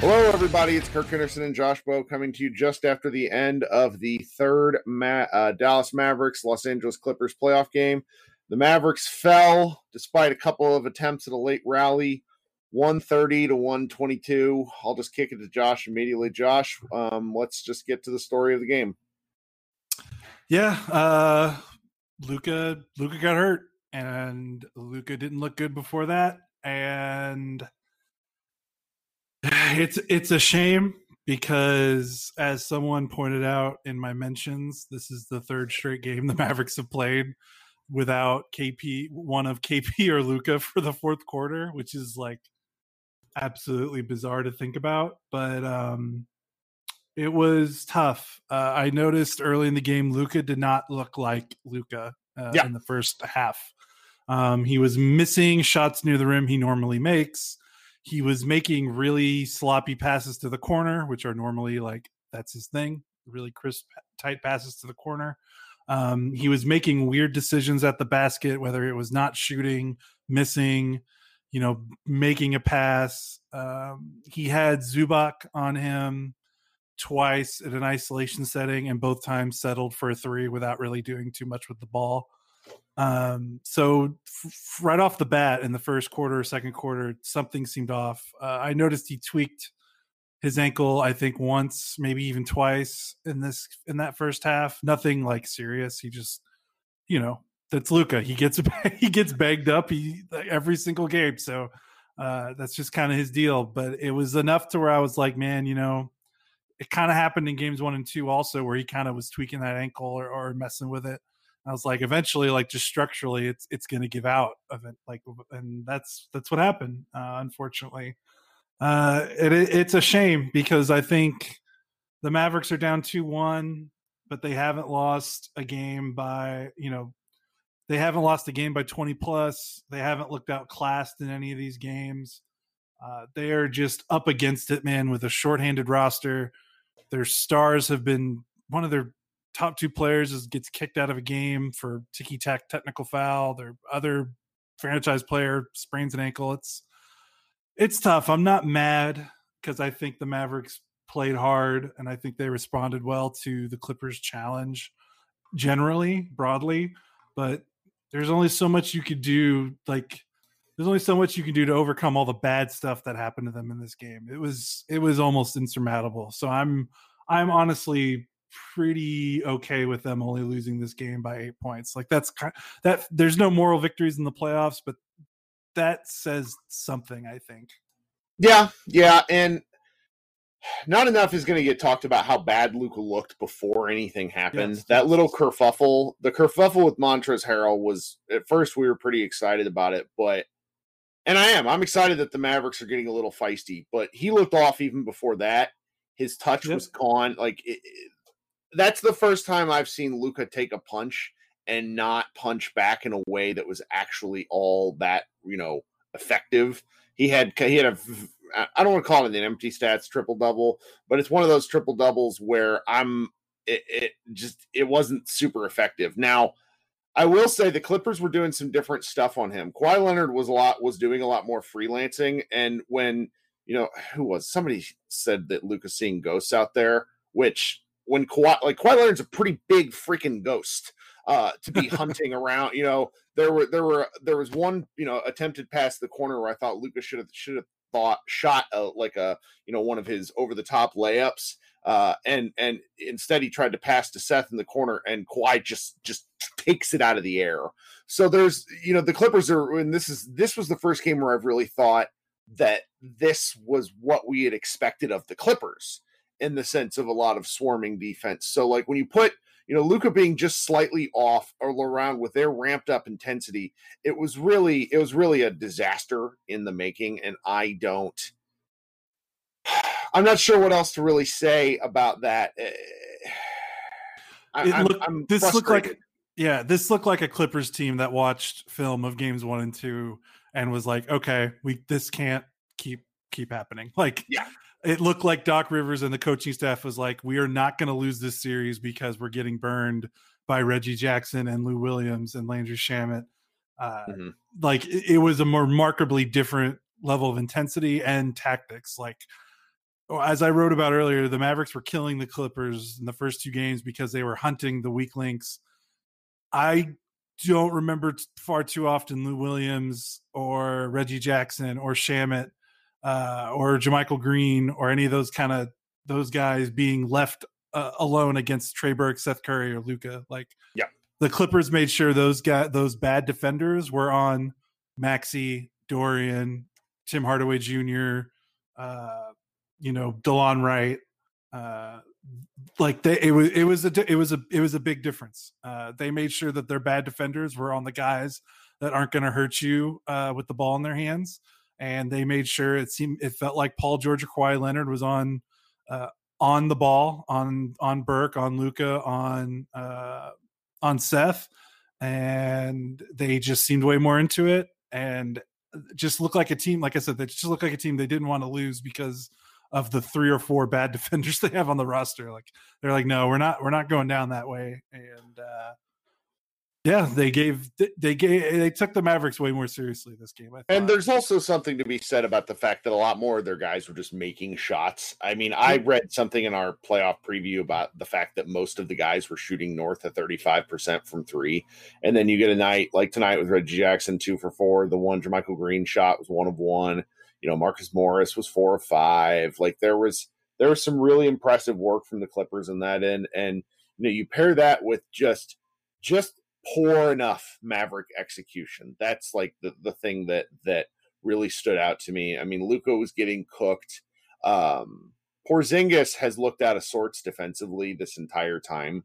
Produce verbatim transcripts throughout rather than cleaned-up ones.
Hello, everybody. It's Kirk Henderson and Josh Bowe coming to you just after the end of the third Ma- uh, Dallas Mavericks Los Angeles Clippers playoff game. The Mavericks fell despite a couple of attempts at a late rally, one thirty to one twenty-two. I'll just kick it to Josh immediately. Josh, um, let's just get to the story of the game. Yeah, uh, Luka Luka got hurt, and Luka didn't look good before that, and It's it's a shame because, as someone pointed out in my mentions, this is the third straight game the Mavericks have played without K P, one of K P or Luka for the fourth quarter, which is like absolutely bizarre to think about. But um, it was tough. Uh, I noticed early in the game, Luka did not look like Luka uh, yeah. in the first half. Um, he was missing shots near the rim he normally makes. He was making really sloppy passes to the corner, which are normally like, that's his thing, really crisp, tight passes to the corner. Um, he was making weird decisions at the basket, whether it was not shooting, missing, you know, making a pass. Um, he had Zubac on him twice in an isolation setting and both times settled for a three without really doing too much with the ball. Um, so f- right off the bat in the first quarter, second quarter, something seemed off. Uh, I noticed he tweaked his ankle, I think once, maybe even twice in this, in that first half, nothing like serious. He just, you know, that's Luka. He gets, he gets banged up he, like, every single game. So, uh, that's just kind of his deal, but it was enough to where I was like, man, you know, it kind of happened in games one and two also, where he kind of was tweaking that ankle or, or messing with it. I was like, eventually, like just structurally, it's it's going to give out of it, like, and that's that's what happened, uh, unfortunately. Uh, it, it's a shame because I think the Mavericks are down two one, but they haven't lost a game by, you know, they haven't lost a game by twenty plus. They haven't looked outclassed in any of these games. Uh, they are just up against it, man, with a shorthanded roster. Their stars have been one of their top two players is gets kicked out of a game for ticky-tack technical foul. Their other franchise player sprains an ankle. It's it's tough. I'm not mad because I think the Mavericks played hard and I think they responded well to the Clippers challenge generally, broadly, but there's only so much you could do. Like there's only so much you can do to overcome all the bad stuff that happened to them in this game. It was it was almost insurmountable. So I'm I'm honestly pretty okay with them only losing this game by eight points. Like that's kind of, that there's no moral victories in the playoffs, but that says something, I think. Yeah, yeah, and not enough is going to get talked about how bad Luka looked before anything happened. Yes. That little kerfuffle, the kerfuffle with Montrezl Harrell was, at first we were pretty excited about it, but, and I am, I'm excited that the Mavericks are getting a little feisty, but he looked off even before that. His touch yep. was gone. Like it, it, that's the first time I've seen Luka take a punch and not punch back in a way that was actually all that, you know, effective. He had, he had a, I don't want to call it an empty stats triple double, but it's one of those triple doubles where I'm it, it just it wasn't super effective. Now, I will say the Clippers were doing some different stuff on him. Kawhi Leonard was a lot was doing a lot more freelancing, and when you know who was somebody said that Luka's seeing ghosts out there, which when Kawhi like Kawhi Leonard's a pretty big freaking ghost uh, to be hunting around, you know. There were there were there was one you know attempted pass the corner where I thought Luka should have should have. Thought shot a, like a you know one of his over the top layups, uh, and and instead he tried to pass to Seth in the corner, and Kawhi just just takes it out of the air. So there's you know the Clippers are, and this is this was the first game where I've really thought that this was what we had expected of the Clippers in the sense of a lot of swarming defense. So like when you put you know Luka being just slightly off or around with their ramped up intensity, it was really it was really a disaster in the making, and I don't I'm not sure what else to really say about that. I, it I'm, looked, I'm this looked like yeah this looked like a Clippers team that watched film of games one and two and was like, okay, we this can't keep keep happening. Like yeah it looked like Doc Rivers and the coaching staff was like, we are not going to lose this series because we're getting burned by Reggie Jackson and Lou Williams and Landry Shamet. Uh, mm-hmm. Like it, it was a remarkably different level of intensity and tactics. Like, as I wrote about earlier, the Mavericks were killing the Clippers in the first two games because they were hunting the weak links. I don't remember far too often Lou Williams or Reggie Jackson or Shamet Uh, or Jermichael Green or any of those kind of those guys being left uh, alone against Trey Burke, Seth Curry, or Luka. Like, yeah, the Clippers made sure those guys, those bad defenders, were on Maxi, Dorian, Tim Hardaway Junior, uh, you know, Delon Wright. Uh, like they, it was, it was a, it was a, it was a big difference. Uh, they made sure that their bad defenders were on the guys that aren't going to hurt you uh, with the ball in their hands. And they made sure it seemed it felt like Paul George or Kawhi Leonard was on uh, on the ball, on on Burke, on Luka, on uh, on Seth, and they just seemed way more into it and just looked like a team. Like I said, they just looked like a team they didn't want to lose because of the three or four bad defenders they have on the roster. Like they're like, no, we're not we're not going down that way. And uh, yeah, they gave they gave they took the Mavericks way more seriously this game. I and there's also something to be said about the fact that a lot more of their guys were just making shots. I mean, I read something in our playoff preview about the fact that most of the guys were shooting north of thirty-five percent from three. And then you get a night like tonight with Reggie Jackson, two for four. The one Jermichael Green shot was one of one. You know, Marcus Morris was four of five. Like there was there was some really impressive work from the Clippers in that end. And you know, you pair that with just just poor enough Maverick execution. That's like the, the thing that that really stood out to me. I mean, Luka was getting cooked. Um, Porzingis has looked out of sorts defensively this entire time.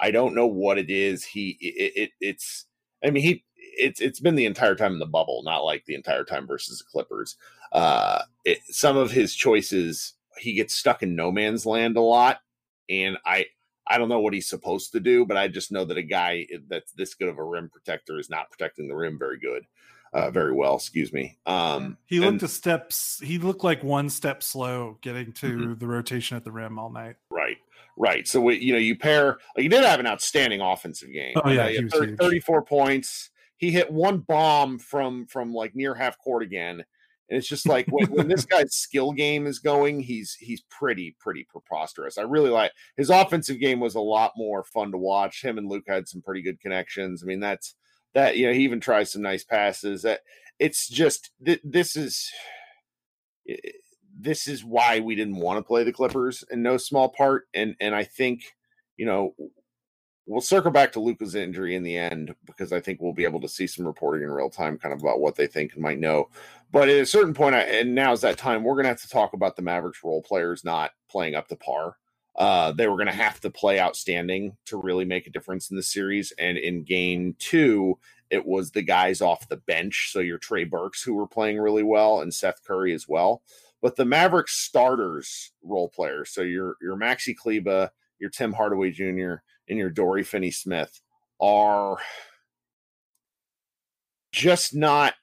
I don't know what it is. He it, it it's. I mean, he it's it's been the entire time in the bubble, not like the entire time versus the Clippers. Uh, it, some of his choices, he gets stuck in no man's land a lot, and I. I don't know what he's supposed to do, but I just know that a guy that's this good of a rim protector is not protecting the rim very good, uh, very well. Excuse me. Um, he looked and, a steps. He looked like one step slow getting to mm-hmm. the rotation at the rim all night. Right, right. So we, you know, you pair. Like, he did have an outstanding offensive game. Oh yeah, uh, he had thirty, thirty-four points. He hit one bomb from from like near half court again. And it's just like when, when this guy's skill game is going, he's he's pretty, pretty preposterous. I really like his offensive game was a lot more fun to watch. Him and Luka had some pretty good connections. I mean, that's that, you know, he even tries some nice passes. That it's just th- this is this is why we didn't want to play the Clippers in no small part. And and I think, you know, we'll circle back to Luka's injury in the end, because I think we'll be able to see some reporting in real time kind of about what they think and might know. But at a certain point, I, and now's that time, we're going to have to talk about the Mavericks role players not playing up to par. Uh, they were going to have to play outstanding to really make a difference in the series. And in game two, it was the guys off the bench. So your Trey Burks, who were playing really well, and Seth Curry as well. But the Mavericks starters role players, so your, your Maxi Kleber, your Tim Hardaway Junior, and your Dorian Finney-Smith are just not,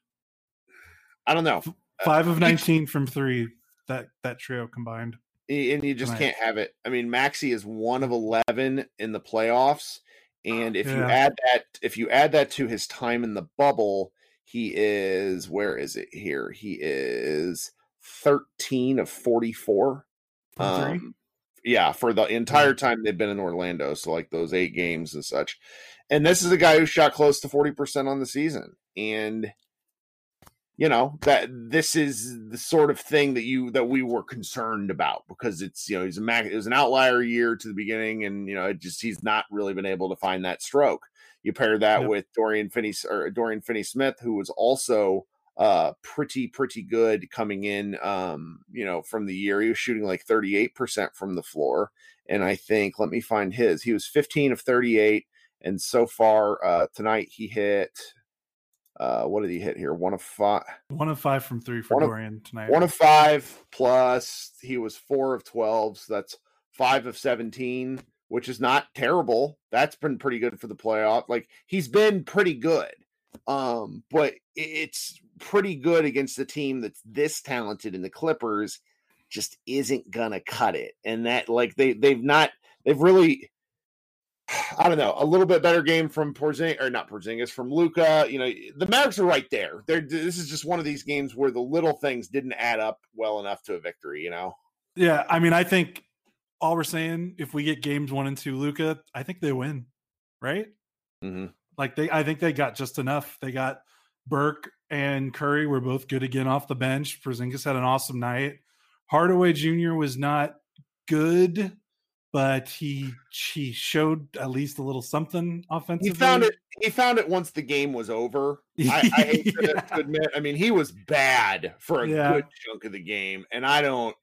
I don't know. Five of nineteen from three, that that trio combined. And you just can't have it. I mean, Maxi is one of eleven in the playoffs. And if yeah. you add that, if you add that to his time in the bubble, he is, where is it here? He is thirteen of forty-four. Um, yeah, for the entire time they've been in Orlando. So like those eight games and such. And this is a guy who shot close to forty percent on the season. And you know, that this is the sort of thing that you, that we were concerned about, because it's, you know, he's a max, it was an outlier year to the beginning. And, you know, it just, he's not really been able to find that stroke. You pair that yep. with Dorian Finney or Dorian Finney-Smith, who was also uh pretty, pretty good coming in, um, you know, from the year. He was shooting like thirty-eight percent from the floor. And I think, let me find his, he was fifteen of thirty-eight. And so far uh, tonight he hit, Uh, what did he hit here? One of five. One of five from three for Dorian tonight. One of five plus he was four of twelve. So that's five of seventeen, which is not terrible. That's been pretty good for the playoff. Like he's been pretty good. Um, but it's pretty good against a team that's this talented, and the Clippers just isn't gonna cut it. And that like they they've not they've really. I don't know, a little bit better game from Porzingis, or not Porzingis, from Luka. You know, the Mavericks are right there. They're, this is just one of these games where the little things didn't add up well enough to a victory, you know? Yeah, I mean, I think all we're saying, if we get games one and two Luka, I think they win, right? Mm-hmm. Like, they, I think they got just enough. They got Burke and Curry were both good again off the bench. Porzingis had an awesome night. Hardaway Junior was not good, but he he showed at least a little something offensively. He found it. He found it once the game was over. I, I hate yeah. to admit. I mean, he was bad for a yeah. good chunk of the game, and I don't.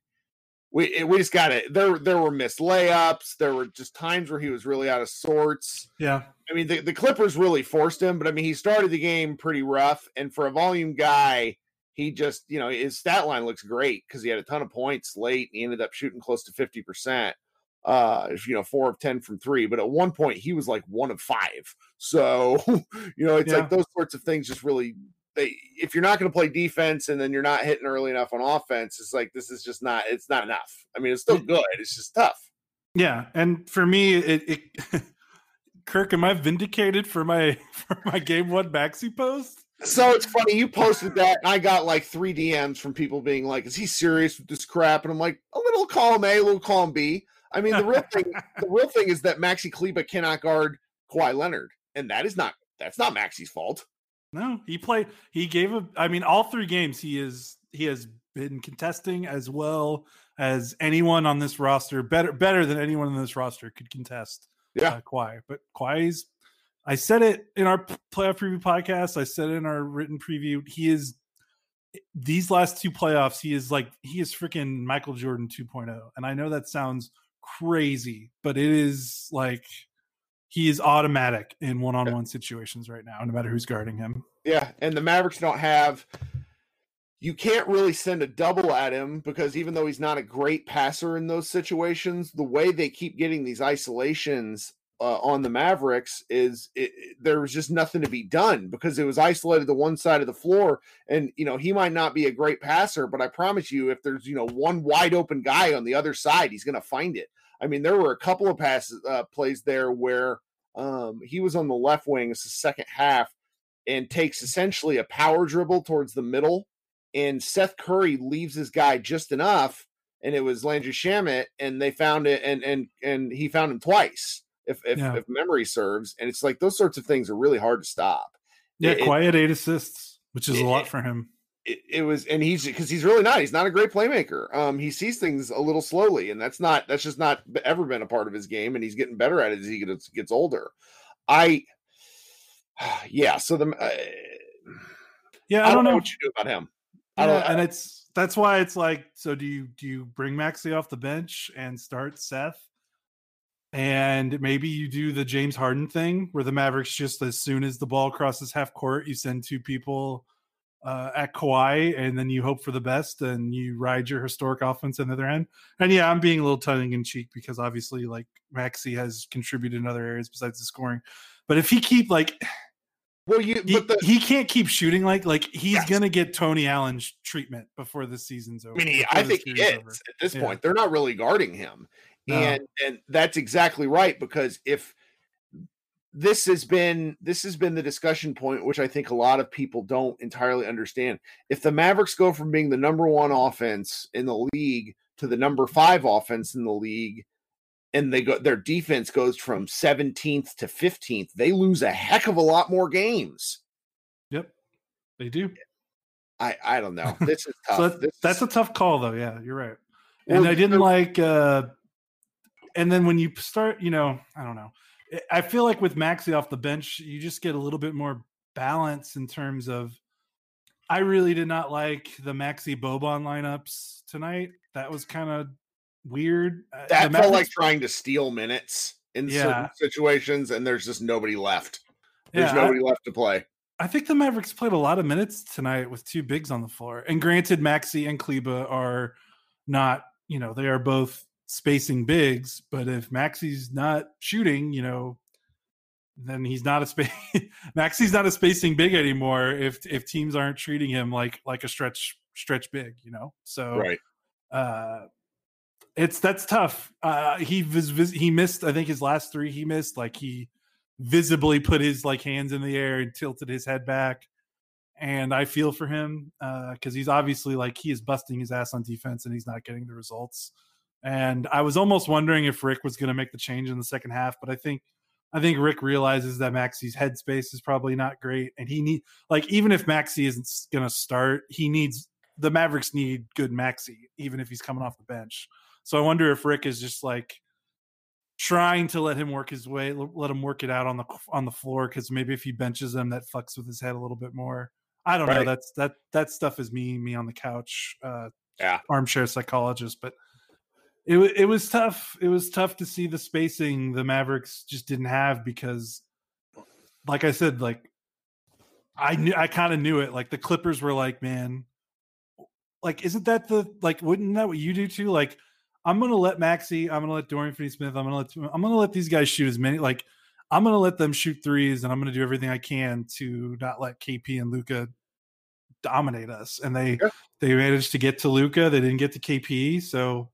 We we just got it. There there were missed layups. There were just times where he was really out of sorts. Yeah. I mean, the, the Clippers really forced him, but I mean, he started the game pretty rough, and for a volume guy, he just, you know, his stat line looks great because he had a ton of points late, and he ended up shooting close to fifty percent. Uh, you know, four of ten from three, but at one point he was like one of five. So, you know, it's yeah. like those sorts of things just really, they, if you're not going to play defense and then you're not hitting early enough on offense, it's like, this is just not, it's not enough. I mean, it's still good. It's just tough. Yeah. And for me, it, it Kirk, am I vindicated for my, for my game one Maxi post? So it's funny, you posted that, and I got like three D Ms from people being like, is he serious with this crap? And I'm like, a little column A, a little column B. I mean, the real thing, the real thing is that Maxi Kleber cannot guard Kawhi Leonard, and that is not that's not Maxi's fault. No, he played. He gave a. I mean, all three games he is he has been contesting as well as anyone on this roster, better better than anyone on this roster could contest. Yeah, uh, Kawhi, but Kawhi's. I said it in our playoff preview podcast. I said it in our written preview. He is. These last two playoffs, he is like he is freaking Michael Jordan two point oh, and I know that sounds crazy, but it is like he is automatic in one-on-one situations right now, no matter who's guarding him. Yeah, and the Mavericks don't have – you can't really send a double at him because even though he's not a great passer in those situations, the way they keep getting these isolations uh, on the Mavericks is it, it, there was just nothing to be done because it was isolated to one side of the floor. And, you know, he might not be a great passer, but I promise you if there's, you know, one wide-open guy on the other side, he's going to find it. I mean, there were a couple of passes uh, plays there where um, he was on the left wing. It's the second half and takes essentially a power dribble towards the middle. And Seth Curry leaves his guy just enough. And it was Landry Shamet, and they found it. And, and, and he found him twice if, if, yeah. if memory serves. And it's like, those sorts of things are really hard to stop. Yeah. It, Kawhi had eight assists. which is it, a lot for him. It, it was, and he's because he's really not. He's not a great playmaker. Um, he sees things a little slowly, and that's not that's just not ever been a part of his game. And he's getting better at it as he gets, gets older. I, yeah. So the, uh, yeah, I, I don't know, know what you do about him. Yeah, I don't, and I, it's that's why it's like. So do you do you bring Maxi off the bench and start Seth? And maybe you do the James Harden thing where the Mavericks just as soon as the ball crosses half court, you send two people uh, at Kawhi and then you hope for the best and you ride your historic offense on the other end. And yeah, I'm being a little tongue in cheek because obviously like Maxi has contributed in other areas besides the scoring. But if he keep like, well, you, he, but the, he can't keep shooting like like he's yes. gonna get Tony Allen's treatment before this season's over. I mean, he, I think he is over. At this yeah. point. They're not really guarding him. No. And and that's exactly right, because if this has been this has been the discussion point, which I think a lot of people don't entirely understand. If the Mavericks go from being the number one offense in the league to the number five offense in the league, and they go their defense goes from seventeenth to fifteenth, they lose a heck of a lot more games. Yep, they do. I, I don't know. This is tough. so that, this that's is... a tough call, though. Yeah, you're right. And well, I didn't like. Uh, And then when you start, you know, I don't know. I feel like with Maxi off the bench, you just get a little bit more balance in terms of. I really did not like the Maxi Boban lineups tonight. That was kind of weird. That felt like trying to steal minutes in yeah. certain situations, and there's just nobody left. There's yeah, nobody I, left to play. I think the Mavericks played a lot of minutes tonight with two bigs on the floor. And granted, Maxi and Kleba are not, you know, they are both spacing bigs, but if Maxi's not shooting, you know, then he's not a space. Maxi's not a spacing big anymore. If if teams aren't treating him like like a stretch stretch big, you know, so right. Uh, it's that's tough. Uh, he was he missed. I think his last three he missed. Like he visibly put his like hands in the air and tilted his head back. And I feel for him uh, because he's obviously like he is busting his ass on defense and he's not getting the results. And I was almost wondering if Rick was going to make the change in the second half, but I think, I think Rick realizes that Maxi's headspace is probably not great, and he need like even if Maxi isn't going to start, he needs the Mavericks need good Maxi even if he's coming off the bench. So I wonder if Rick is just like trying to let him work his way, let him work it out on the on the floor, because maybe if he benches him, that fucks with his head a little bit more. I don't right. know. That's that that stuff is me me on the couch, uh, yeah, armchair psychologist, but. It, it was tough. It was tough to see the spacing the Mavericks just didn't have because, like I said, like I knew I kind of knew it. Like the Clippers were like, man, like isn't that the like? Wouldn't that what you do too? Like I'm gonna let Maxi, I'm gonna let Dorian Finney-Smith, I'm gonna let I'm gonna let these guys shoot as many. Like I'm gonna let them shoot threes, and I'm gonna do everything I can to not let K P and Luka dominate us. And they yeah. they managed to get to Luka. They didn't get to K P, so.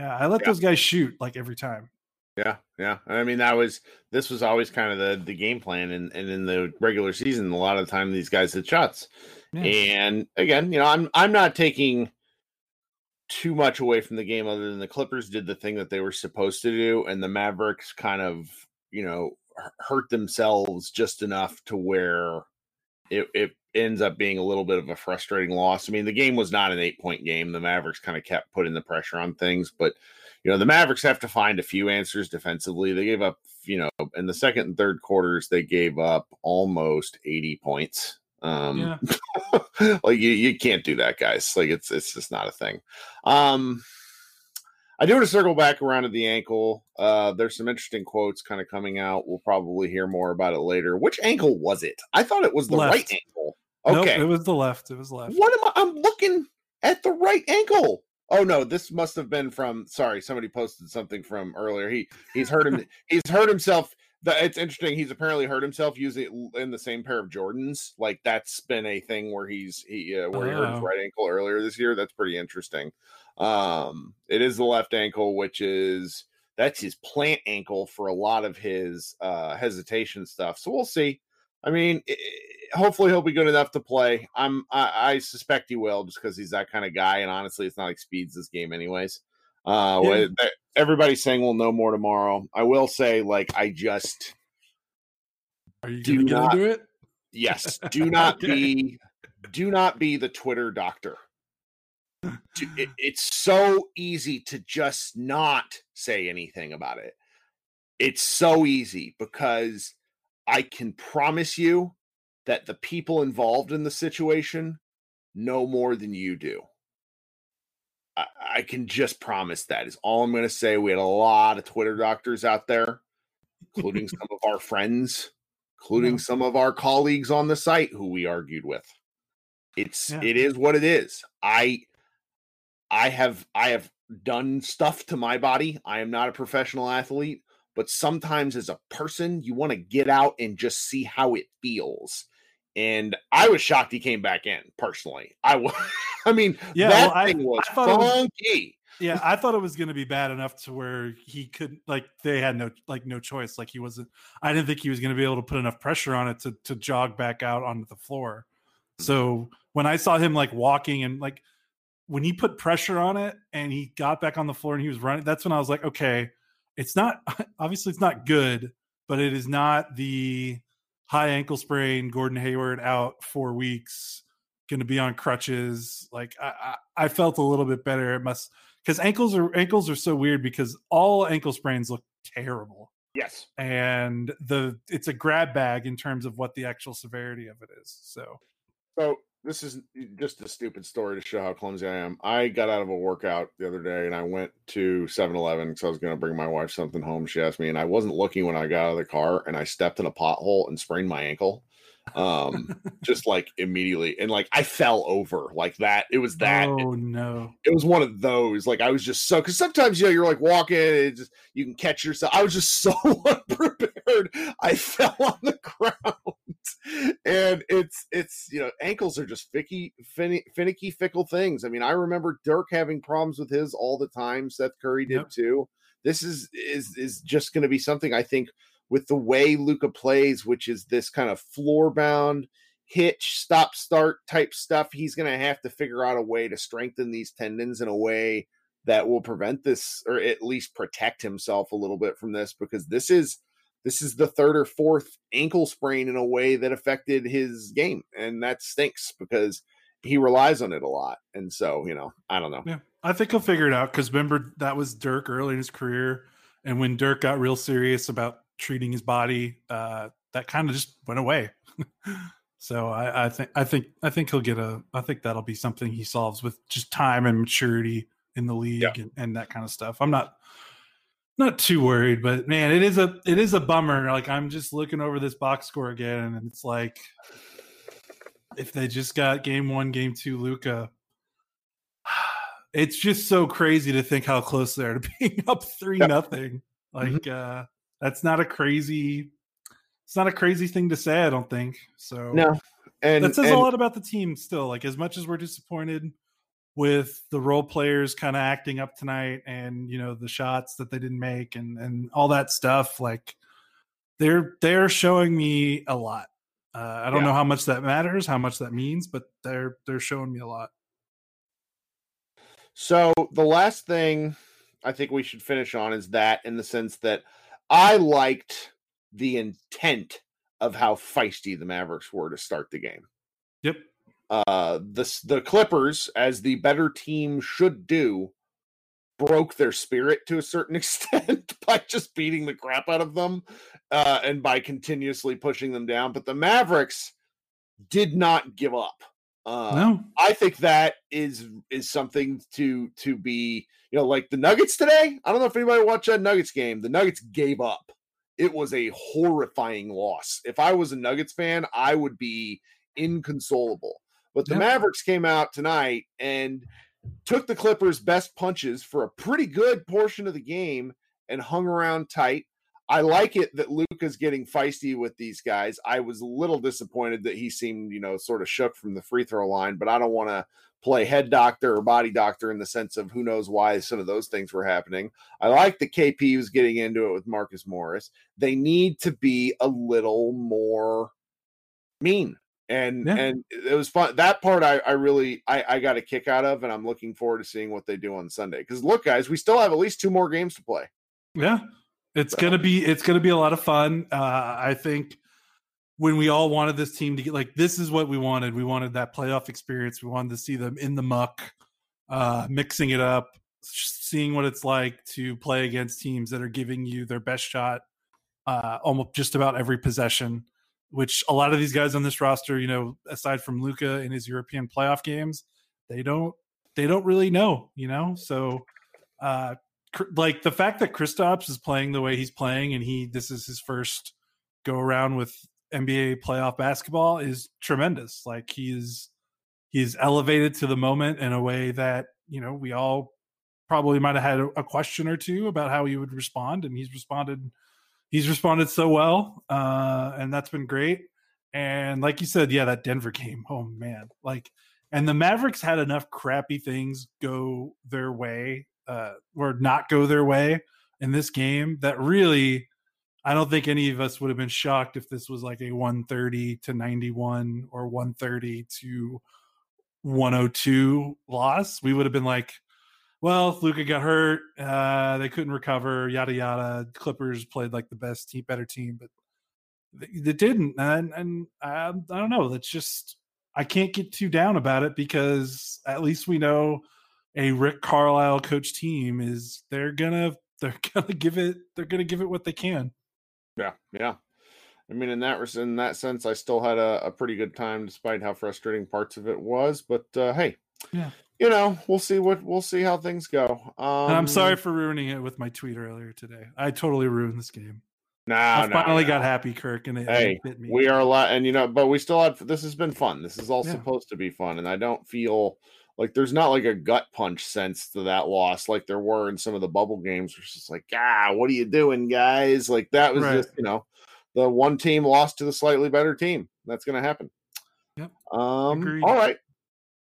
Yeah, I let yeah. those guys shoot like every time. Yeah, yeah. I mean, that was this was always kind of the, the game plan, and, and in the regular season, a lot of the time these guys hit shots. Yes. And again, you know, I'm I'm not taking too much away from the game, other than the Clippers did the thing that they were supposed to do, and the Mavericks kind of, you know, hurt themselves just enough to where it it ends up being a little bit of a frustrating loss. I mean, the game was not an eight-point game. The Mavericks kind of kept putting the pressure on things, but, you know, the Mavericks have to find a few answers defensively. They gave up, you know, in the second and third quarters, they gave up almost eighty points. Um, yeah. Like, you you can't do that, guys. Like, it's it's just not a thing. Um, I do want to circle back around to the ankle. Uh, there's some interesting quotes kind of coming out. We'll probably hear more about it later. Which ankle was it? I thought it was the left. right ankle. Okay, nope, it was the left. It was left. What am I? I'm looking at the right ankle. Oh no, this must have been from. Sorry, somebody posted something from earlier. He he's hurt him. he's hurt himself. The, it's interesting. He's apparently hurt himself using in the same pair of Jordans. Like that's been a thing where he's he uh, where oh. he hurt his right ankle earlier this year. That's pretty interesting. Um, it is the left ankle, which is that's his plant ankle for a lot of his uh, hesitation stuff. So we'll see. I mean, it, hopefully he'll be good enough to play. I'm, I, I suspect he will, just because he's that kind of guy. And honestly, it's not like Speed's this game, anyways. Uh, yeah. with, everybody's saying we'll know more tomorrow. I will say, like, I just are you gonna do get not, into it? Yes. Do not okay. be, do not be the Twitter doctor. It, it's so easy to just not say anything about it. It's so easy because I can promise you that the people involved in the situation know more than you do. I, I can just promise that is all I'm going to say. We had a lot of Twitter doctors out there, including some of our friends, including yeah. some of our colleagues on the site who we argued with. It's yeah. it is what it is. I I have I have done stuff to my body. I am not a professional athlete. But sometimes as a person, you want to get out and just see how it feels. And I was shocked he came back in, personally. I was, I mean, yeah, that well, thing I, was I funky. It was, yeah, I thought it was going to be bad enough to where he couldn't, like, they had no, like, no choice. Like, he wasn't, I didn't think he was going to be able to put enough pressure on it to, to jog back out onto the floor. So when I saw him, like, walking and, like, when he put pressure on it and he got back on the floor and he was running, that's when I was like, okay. It's not, obviously it's not good, but it is not the high ankle sprain, Gordon Hayward out four weeks, going to be on crutches. Like I, I, I felt a little bit better. It must, because ankles are, ankles are so weird because all ankle sprains look terrible. Yes. And the, it's a grab bag in terms of what the actual severity of it is. So, so this is just a stupid story to show how clumsy I am. I got out of a workout the other day and I went to seven eleven because I was going to bring my wife something home. She asked me, and I wasn't looking when I got out of the car, and I stepped in a pothole and sprained my ankle. Um, just like immediately. And like I fell over like that. It was that. Oh, no. It was one of those. Like I was just so, because sometimes, you know, you're like walking, it just, you can catch yourself. I was just so unprepared. I fell on the ground. And it's, it's, you know, ankles are just ficky, fin- finicky, fickle things. I mean, I remember Dirk having problems with his all the time. Seth Curry did yep. too. This is, is, is just going to be something, I think, with the way Luka plays, which is this kind of floor bound hitch, stop, start type stuff. He's going to have to figure out a way to strengthen these tendons in a way that will prevent this, or at least protect himself a little bit from this, because this is, This is the third or fourth ankle sprain in a way that affected his game. And that stinks because he relies on it a lot. And so, you know, I don't know. Yeah, I think he'll figure it out. Cause remember that was Dirk early in his career. And when Dirk got real serious about treating his body, uh, that kind of just went away. so I, I think, I think, I think he'll get a, I think that'll be something he solves with just time and maturity in the league yeah. and, and that kind of stuff. I'm not, Not too worried, but man, it is a it is a bummer. Like I'm just looking over this box score again, and it's like if they just got game one, game two, Luka. It's just so crazy to think how close they are to being up three yep. nothing. Like mm-hmm. uh, that's not a crazy, it's not a crazy thing to say. I don't think so. No, and that says and- a lot about the team still. Like as much as we're disappointed with the role players kind of acting up tonight and, you know, the shots that they didn't make and, and all that stuff, like they're, they're showing me a lot. Uh, I don't yeah. know how much that matters, how much that means, but they're, they're showing me a lot. So the last thing I think we should finish on is that, in the sense that I liked the intent of how feisty the Mavericks were to start the game. Yep. Uh, the, the Clippers, as the better team should do, broke their spirit to a certain extent by just beating the crap out of them uh, and by continuously pushing them down. But the Mavericks did not give up. Uh, no. I think that is is something to to be, you know, like the Nuggets today. I don't know if anybody watched that Nuggets game. The Nuggets gave up. It was a horrifying loss. If I was a Nuggets fan, I would be inconsolable. But the yep. Mavericks came out tonight and took the Clippers' best punches for a pretty good portion of the game and hung around tight. I like it that Luka's getting feisty with these guys. I was a little disappointed that he seemed, you know, sort of shook from the free throw line, but I don't want to play head doctor or body doctor in the sense of who knows why some of those things were happening. I like that K P was getting into it with Marcus Morris. They need to be a little more mean. And yeah. and it was fun. That part I, I really I, I got a kick out of, and I'm looking forward to seeing what they do on Sunday. Because look, guys, we still have at least two more games to play. Yeah, it's so. gonna be it's gonna be a lot of fun. Uh, I think when we all wanted this team to get, like, this is what we wanted. We wanted that playoff experience. We wanted to see them in the muck, uh, mixing it up, seeing what it's like to play against teams that are giving you their best shot uh, almost just about every possession, which a lot of these guys on this roster, you know, aside from Luka in his European playoff games, they don't, they don't really know, you know? So uh, cr- like the fact that Kristaps is playing the way he's playing and he, this is his first go around with N B A playoff basketball is tremendous. Like he's he's elevated to the moment in a way that, you know, we all probably might have had a, a question or two about how he would respond, and he's responded he's responded so well, uh and that's been great. And like you said, yeah, that Denver game, oh man, like, and the Mavericks had enough crappy things go their way uh or not go their way in this game that really, I don't think any of us would have been shocked if this was like a one thirty to ninety-one or one thirty to one oh two loss. We would have been like, well, Luka got hurt. Uh, they couldn't recover, yada, yada. Clippers played like the best team, better team, but they, they didn't. And, and I, I don't know. That's just, I can't get too down about it, because at least we know a Rick Carlisle coach team is they're going to, they're going to give it, they're going to give it what they can. Yeah, yeah. I mean, in that in that sense, I still had a, a pretty good time, despite how frustrating parts of it was. But uh, hey, yeah, you know, we'll see what we'll see how things go. Um, and I'm sorry for ruining it with my tweet earlier today. I totally ruined this game. No, nah, I nah, finally nah. got happy, Kirk, and it, hey, it hit me. We are a lot, and you know, but we still had. This has been fun. This is all yeah. supposed to be fun, and I don't feel like there's not like a gut punch sense to that loss like there were in some of the bubble games, which is just like, ah, what are you doing, guys? Like that was right. just, you know, the one team lost to the slightly better team. That's going to happen. Yep. Um, Agreed. All right.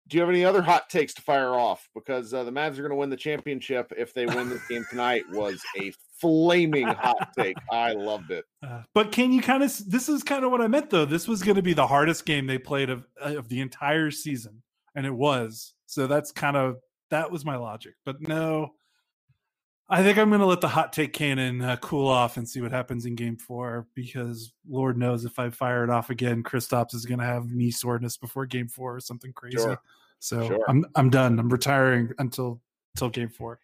Do you have any other hot takes to fire off? Because uh, the Mavs are going to win the championship if they win this game tonight was a flaming hot take. I loved it. Uh, but can you kind of, this is kind of what I meant though. This was going to be the hardest game they played of of the entire season. And it was. So that's kind of, that was my logic. But no, I think I'm going to let the hot take cannon uh, cool off and see what happens in game four, because Lord knows if I fire it off again, Kristaps is going to have knee soreness before game four or something crazy. Sure. So sure. I'm I'm done. I'm retiring until, until game four.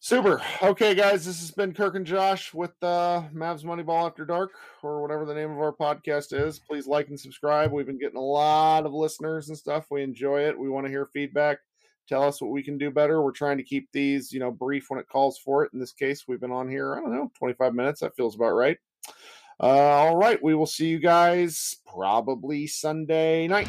Super. Okay, guys, this has been Kirk and Josh with uh, Mavs Moneyball After Dark, or whatever the name of our podcast is. Please like and subscribe. We've been getting a lot of listeners and stuff. We enjoy it. We want to hear feedback. Tell us what we can do better. We're trying to keep these, you know, brief when it calls for it. In this case, we've been on here, I don't know, twenty-five minutes. That feels about right. Uh, all right. We will see you guys probably Sunday night.